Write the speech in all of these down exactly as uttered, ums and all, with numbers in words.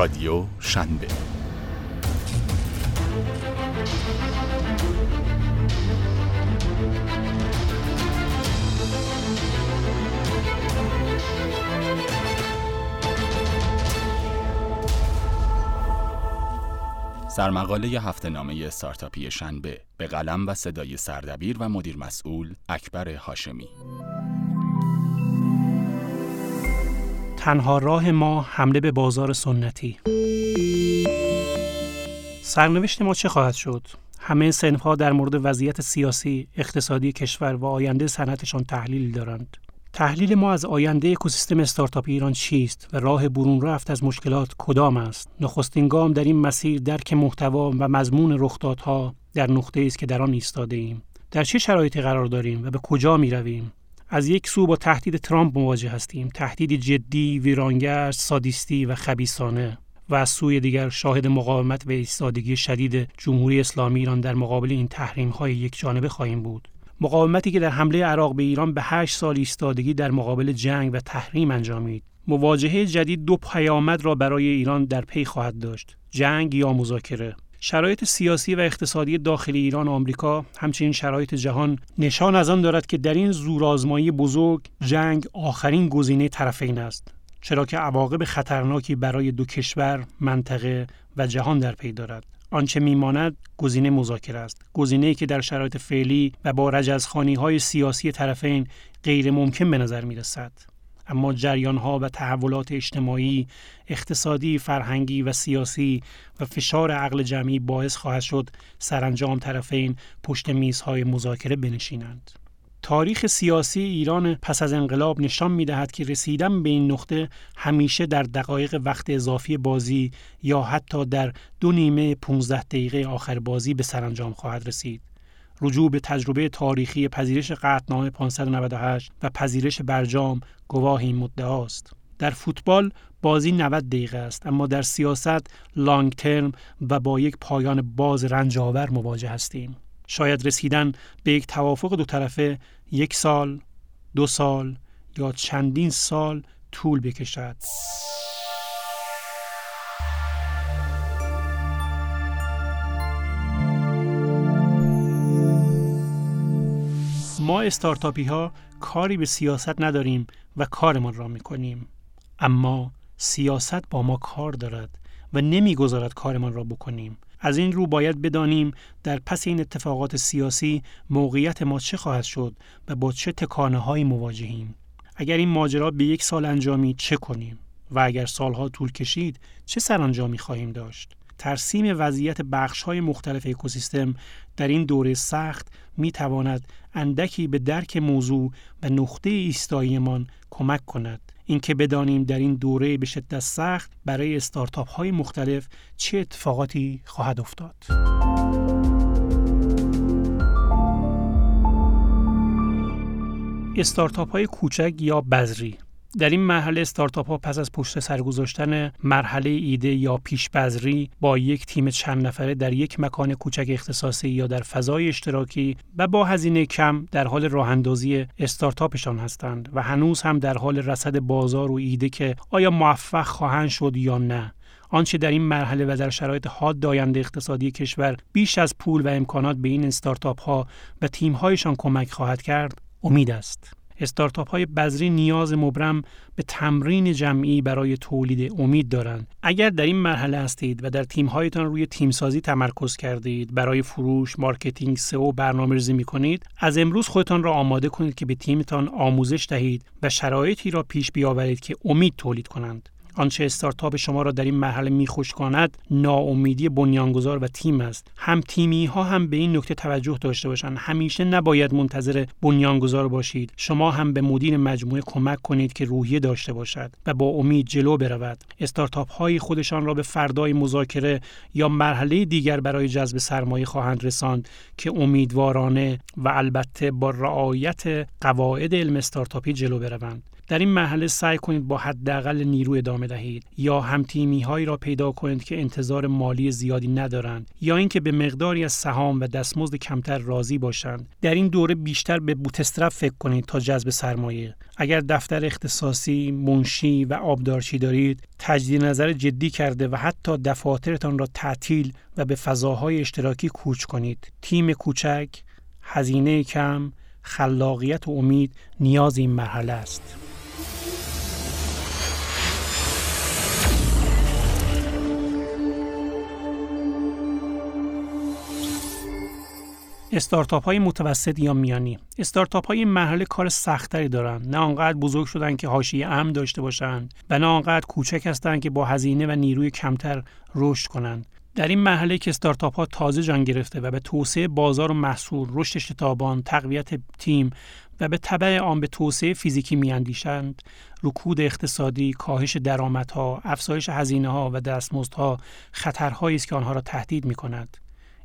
رادیو شنبه. سرمقاله هفته‌نامه استارتاپی شنبه به قلم و صدای سردبیر و مدیر مسئول اکبر هاشمی. تنها راه ما حمله به بازار سنتی. سرنوشت ما چه خواهد شد؟ همه صنف‌ها در مورد وضعیت سیاسی، اقتصادی کشور و آینده صنعتشان تحلیل دارند. تحلیل ما از آینده اکوسیستم استارتاپ ایران چیست و راه برون رفت از مشکلات کدام است؟ نخستین گام در این مسیر درک محتوا و مضمون رخدادها در نقطه‌ای است که در آن ایستاده ایم. در چه شرایطی قرار داریم و به کجا می‌رویم؟ از یک سو با تهدید ترامپ مواجه هستیم، تهدیدی جدی، ویرانگر، سادیستی و خبیثانه، و از سوی دیگر شاهد مقاومت و ایستادگی شدید جمهوری اسلامی ایران در مقابل این تحریم‌های یکجانبه خواهیم بود. مقاومتی که در حمله عراق به ایران به هشت سال ایستادگی در مقابل جنگ و تحریم انجامید. مواجهه جدید دو پیامد را برای ایران در پی خواهد داشت: جنگ یا مذاکره. شرایط سیاسی و اقتصادی داخلی ایران و آمریکا، همچنین شرایط جهان، نشان از آن دارد که در این زورآزمایی بزرگ جنگ آخرین گزینه طرفین است، چرا که عواقب خطرناکی برای دو کشور، منطقه و جهان در پی دارد. آنچه میماند گزینه مذاکره است، گزینه‌ای که در شرایط فعلی و با رجزخوانی‌های سیاسی طرفین غیر ممکن به نظر می‌رسد. اما جریان‌ها و تحولات اجتماعی، اقتصادی، فرهنگی و سیاسی و فشار عقل جمعی باعث خواهد شد سرانجام طرفین پشت میزهای مذاکره بنشینند. تاریخ سیاسی ایران پس از انقلاب نشان می‌دهد که رسیدن به این نقطه همیشه در دقایق وقت اضافی بازی یا حتی در دو نیمه پانزده دقیقه آخر بازی به سرانجام خواهد رسید. رجوع به تجربه تاریخی پذیرش قطعنامه پانصد و نود و هشت و پذیرش برجام گواه این مدعا است. در فوتبال بازی نود دقیقه است، اما در سیاست لانگ ترم و با یک پایان باز رنج‌آور مواجه هستیم. شاید رسیدن به یک توافق دو طرفه یک سال، دو سال یا چندین سال طول بکشد. ما استارتاپی ها کاری به سیاست نداریم و کارمان را میکنیم، اما سیاست با ما کار دارد و نمیگذارد کارمان را بکنیم. از این رو باید بدانیم در پس این اتفاقات سیاسی موقعیت ما چه خواهد شد و با چه تکانه‌هایی مواجهیم. اگر این ماجرا به یک سال انجامید چه کنیم و اگر سالها طول کشید چه سرانجامی خواهیم داشت؟ ترسیم وضعیت بخش‌های مختلف اکوسیستم در این دوره سخت می‌تواند اندکی به درک موضوع و نقطه ایستایی‌مان کمک کند. اینکه بدانیم در این دوره به شدت سخت برای استارتاپ‌های مختلف چه اتفاقاتی خواهد افتاد. استارتاپ‌های کوچک یا بذری. در این مرحله استارتاپ‌ها پس از پشت سر گذاشتن مرحله ایده یا پیش بذری با یک تیم چند نفره در یک مکان کوچک اختصاصی یا در فضای اشتراکی و با هزینه کم در حال راه‌اندازی استارتاپشان هستند و هنوز هم در حال رصد بازار و ایده که آیا موفق خواهند شد یا نه. آنچه در این مرحله و در شرایط حاد آینده اقتصادی کشور بیش از پول و امکانات به این استارتاپ‌ها و تیم‌هایشان کمک خواهد کرد، امید است. استارتاپ‌های بذری نیاز مبرم به تمرین جمعی برای تولید امید دارند. اگر در این مرحله هستید و در تیم‌هایتان روی تیم‌سازی تمرکز کردید، برای فروش، مارکتینگ، سئو برنامه‌ریزی می‌کنید، از امروز خودتان را آماده کنید که به تیمتان آموزش دهید و شرایطی را پیش بیاورید که امید تولید کنند. آنچه استارتاپ شما را در این مرحله میخوش کند ناامیدی بنیانگذار و تیم است. هم تیمی ها هم به این نکته توجه داشته باشند، همیشه نباید منتظر بنیانگذار باشید. شما هم به مدیر مجموعه کمک کنید که روحیه داشته باشد و با امید جلو برود. استارتاپ های خودشان را به فردای مذاکره یا مرحله دیگر برای جذب سرمایه خواهند رساند که امیدوارانه و البته با رعایت قواعد علم استارتاپی جلو بروند. در این مرحله سعی کنید با حداقل نیرو ادامه دهید یا هم تیمی‌هایی را پیدا کنید که انتظار مالی زیادی ندارند یا اینکه به مقداری از سهام و دستمزد کمتر راضی باشند. در این دوره بیشتر به بوت استرپ فکر کنید تا جذب سرمایه. اگر دفتر اختصاصی، منشی و آبدارچی دارید، تجدید نظر جدی کرده و حتی دفاترتان را تعطیل و به فضاهای اشتراکی کوچ کنید. تیم کوچک، هزینه کم، خلاقیت و امید نیاز این مرحله است. استارتاپ های متوسط یا میانی. استارتاپ های مرحله کار سختری دارند. نه آنقدر بزرگ شدن که حاشیه امن داشته باشند و نه آنقدر کوچک هستند که با هزینه و نیروی کمتر رشد کنند. در این مرحله که استارتاپ ها تازه جان گرفته و به توسعه بازار و محصول، رشد شتابان، تقویت تیم و به تبع آن به توسعه فیزیکی میاندیشند، رکود اقتصادی، کاهش درآمدها، افزایش هزینه‌ها و دستمزدها خطرهایی است که آنها را تهدید می‌کند.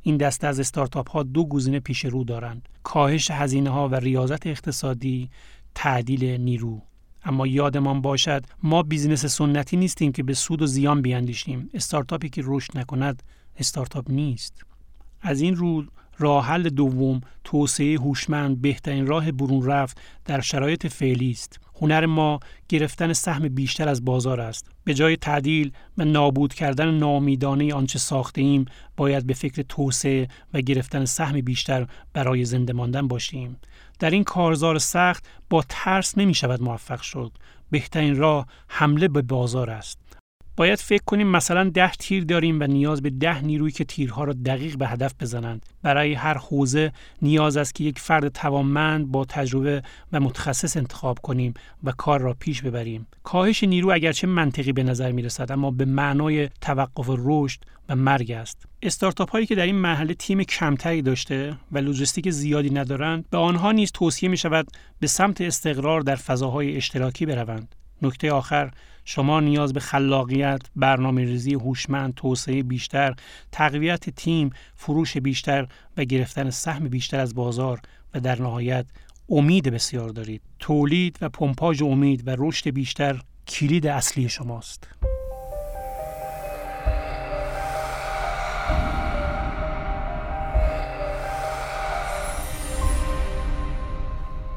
این دسته از استارتاپ ها دو گزینه پیش رو دارند: کاهش هزینه ها و ریاضت اقتصادی، تعدیل نیرو. اما یادمان باشد ما بیزینس سنتی نیستیم که به سود و زیان بیاندیشیم. استارتاپی که رشد نکند استارتاپ نیست. از این رو راه حل دوم، توسعه هوشمند، بهترین راه برون رفت در شرایط فعلی است. هنر ما گرفتن سهم بیشتر از بازار است. به جای تعدیل و نابود کردن ناامیدانه آنچه ساخته ایم، باید به فکر توسعه و گرفتن سهم بیشتر برای زنده ماندن باشیم. در این کارزار سخت با ترس نمی شود موفق شد. بهترین راه حمله به بازار است. باید فکر کنیم مثلا ده تیر داریم و نیاز به ده نیروی که تیرها را دقیق به هدف بزنند. برای هر حوزه نیاز است که یک فرد توانمند با تجربه و متخصص انتخاب کنیم و کار را پیش ببریم. کاهش نیرو اگرچه منطقی به نظر می رسد، اما به معنای توقف رشد و مرگ است. استارتاپ هایی که در این مرحله تیم کمتری داشته و لوجستیک زیادی ندارند، به آنها نیز توصیه می شود به سمت استقرار در فضاهای اشتراکی بروند. نکته آخر، شما نیاز به خلاقیت، برنامه‌ریزی هوشمند، توسعه بیشتر، تقویت تیم، فروش بیشتر و گرفتن سهم بیشتر از بازار و در نهایت امید بسیار دارید. تولید و پمپاژ امید و رشد بیشتر کلید اصلی شماست.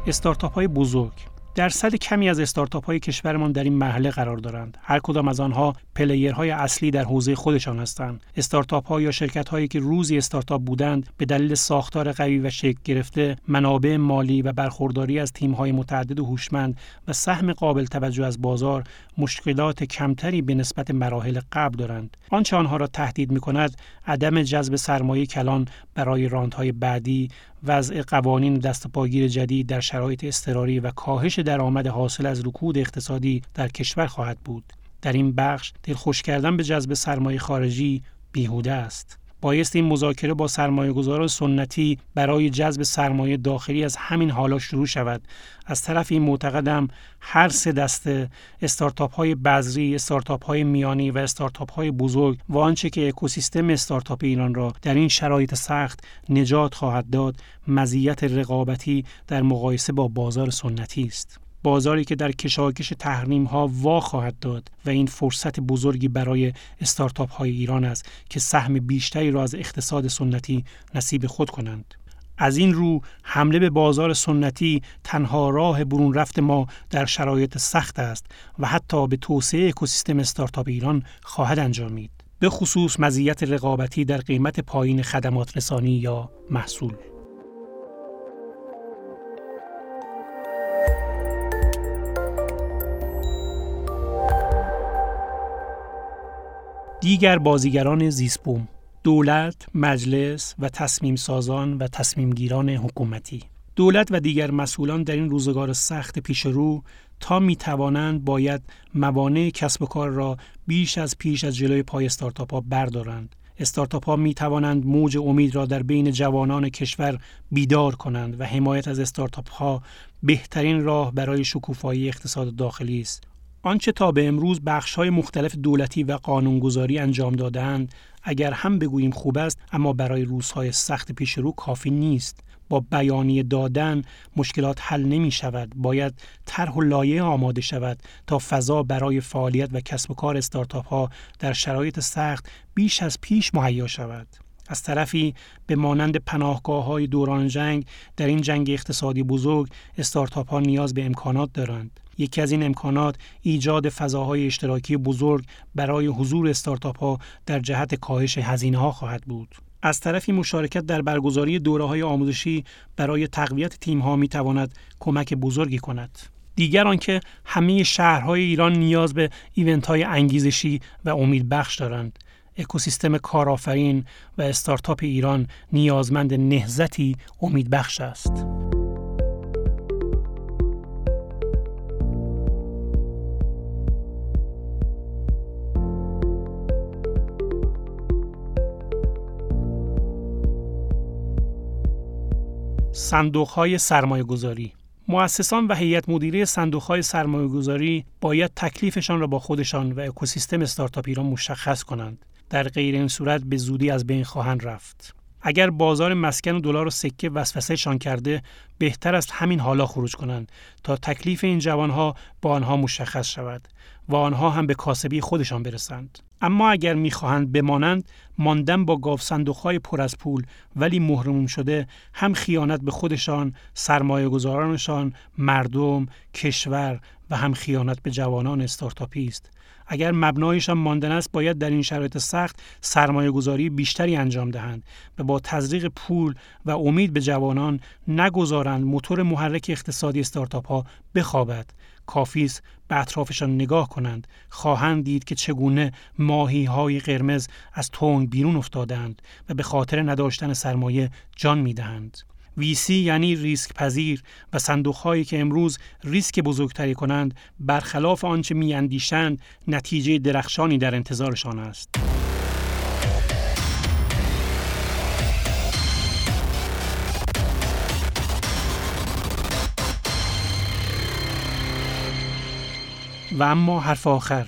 استارتاپ‌های بزرگ. درصد کمی از استارتاپ‌های کشورمان در این مرحله قرار دارند. هر کدام از آنها پلیرهای اصلی در حوزه خودشان هستند. استارتاپ‌ها یا شرکت‌هایی که روزی استارتاپ بودند، به دلیل ساختار قوی و شکل گرفته، منابع مالی و برخورداری از تیم‌های متعدد و هوشمند و سهم قابل توجه از بازار، مشکلات کمتری به نسبت مراحل قبل دارند. آنچه آنها را تهدید می‌کند، عدم جذب سرمایه کلان برای راندهای بعدی، وضع قوانین دستپاگیر جدید در شرایط اضطراری و کاهش درآمد حاصل از رکود اقتصادی در کشور خواهد بود. در این بخش دلخوش کردن به جذب سرمایه خارجی بیهوده است. بایست این مذاکره با سرمایه‌گذاران سنتی برای جذب سرمایه داخلی از همین حالا شروع شود. از طرفی معتقدم هر سه دسته، استارتاپ‌های بذری، استارتاپ‌های میانی و استارتاپ‌های بزرگ، و آنچه که اکوسیستم استارتاپ ایران را در این شرایط سخت نجات خواهد داد، مزیت رقابتی در مقایسه با بازار سنتی است. بازاری که در کشاکش تحریم‌ها وا خواهد داد و این فرصت بزرگی برای استارتاپ‌های ایران است که سهم بیشتری را از اقتصاد سنتی نصیب خود کنند. از این رو حمله به بازار سنتی تنها راه برون رفت ما در شرایط سخت است و حتی به توسعه اکوسیستم استارتاپ ایران خواهد انجامید، به خصوص مزیت رقابتی در قیمت پایین خدمات رسانی یا محصول. دیگر بازیگران زیسبوم: دولت، مجلس و تصمیم سازان و تصمیم گیران حکومتی. دولت و دیگر مسئولان در این روزگار سخت پیش رو تا می توانند باید موانع کسب و کار را بیش از پیش از جلوی پای استارتاپ ها بردارند. استارتاپ ها می توانند موج امید را در بین جوانان کشور بیدار کنند و حمایت از استارتاپ ها بهترین راه برای شکوفایی اقتصاد داخلی است. آنچه تا به امروز بخش‌های مختلف دولتی و قانونگذاری انجام دادند، اگر هم بگوییم خوب است، اما برای روزهای سخت پیش رو کافی نیست. با بیانیه دادن مشکلات حل نمی شود. باید طرح و لایحه آماده شود تا فضا برای فعالیت و کسب و کار استارتاپ ها در شرایط سخت بیش از پیش مهیا شود. از طرفی به مانند پناهگاه های دوران جنگ، در این جنگ اقتصادی بزرگ استارتاپ ها نیاز به امکانات دارند. یکی از این امکانات ایجاد فضاهای اشتراکی بزرگ برای حضور استارتاپ ها در جهت کاهش هزینه ها خواهد بود. از طرفی مشارکت در برگزاری دوره‌های آموزشی برای تقویت تیم‌ها می‌تواند کمک بزرگی کند. دیگر آنکه همه شهرهای ایران نیاز به ایونت‌های انگیزشی و امیدبخش دارند. اکوسیستم کارآفرین و استارتاپ ایران نیازمند نهضتی امیدبخش است. صندوق‌های سرمایه‌گذاری. مؤسسان و هیئت مدیره صندوق‌های سرمایه‌گذاری باید تکلیفشان را با خودشان و اکوسیستم استارتاپ ایران مشخص کنند. در غیر این صورت به زودی از بین خواهند رفت. اگر بازار مسکن و دلار و سکه وسوسه‌شان کرده، بهتر است همین حالا خروج کنند تا تکلیف این جوانها با آنها مشخص شود و آنها هم به کاسبی خودشان برسند. اما اگر می‌خواهند بمانند، ماندن با گاو صندوق‌های پر از پول ولی محروم شده هم خیانت به خودشان، سرمایه‌گذارانشان، مردم، کشور و هم خیانت به جوانان استارتاپی است. اگر مبنایشان ماندن است، باید در این شرایط سخت سرمایه‌گذاری بیشتری انجام دهند و با تزریق پول و امید به جوانان نگذارند موتور محرک اقتصادی استارتاپ‌ها بخوابد. کافی است به اطرافشان نگاه کنند، خواهند دید که چگونه ماهی‌های قرمز از تنگ بیرون افتادند و به خاطر نداشتن سرمایه جان می‌دهند. وی سی یعنی ریسک پذیر و صندوق‌هایی که امروز ریسک بزرگتری کنند، برخلاف آنچه می‌اندیشند نتیجه درخشانی در انتظارشان است. و اما حرف آخر،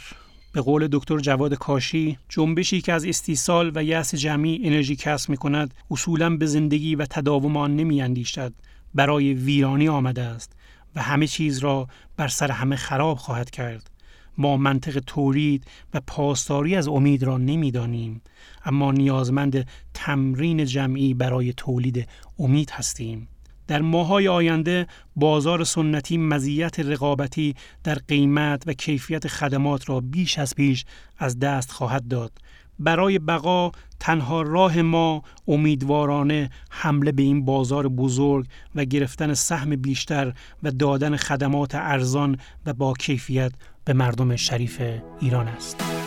به قول دکتر جواد کاشی، جنبشی که از استیصال و یأس جمعی انرژی کسب می کند، اصولاً به زندگی و تداوم آن نمی اندیشد، برای ویرانی آمده است و همه چیز را بر سر همه خراب خواهد کرد. ما منطق تولید و پاسداری از امید را نمی دانیم، اما نیازمند تمرین جمعی برای تولید امید هستیم. در ماه‌های آینده بازار سنتی مزیت رقابتی در قیمت و کیفیت خدمات را بیش از پیش از دست خواهد داد. برای بقا تنها راه ما امیدوارانه حمله به این بازار بزرگ و گرفتن سهم بیشتر و دادن خدمات ارزان و با کیفیت به مردم شریف ایران است.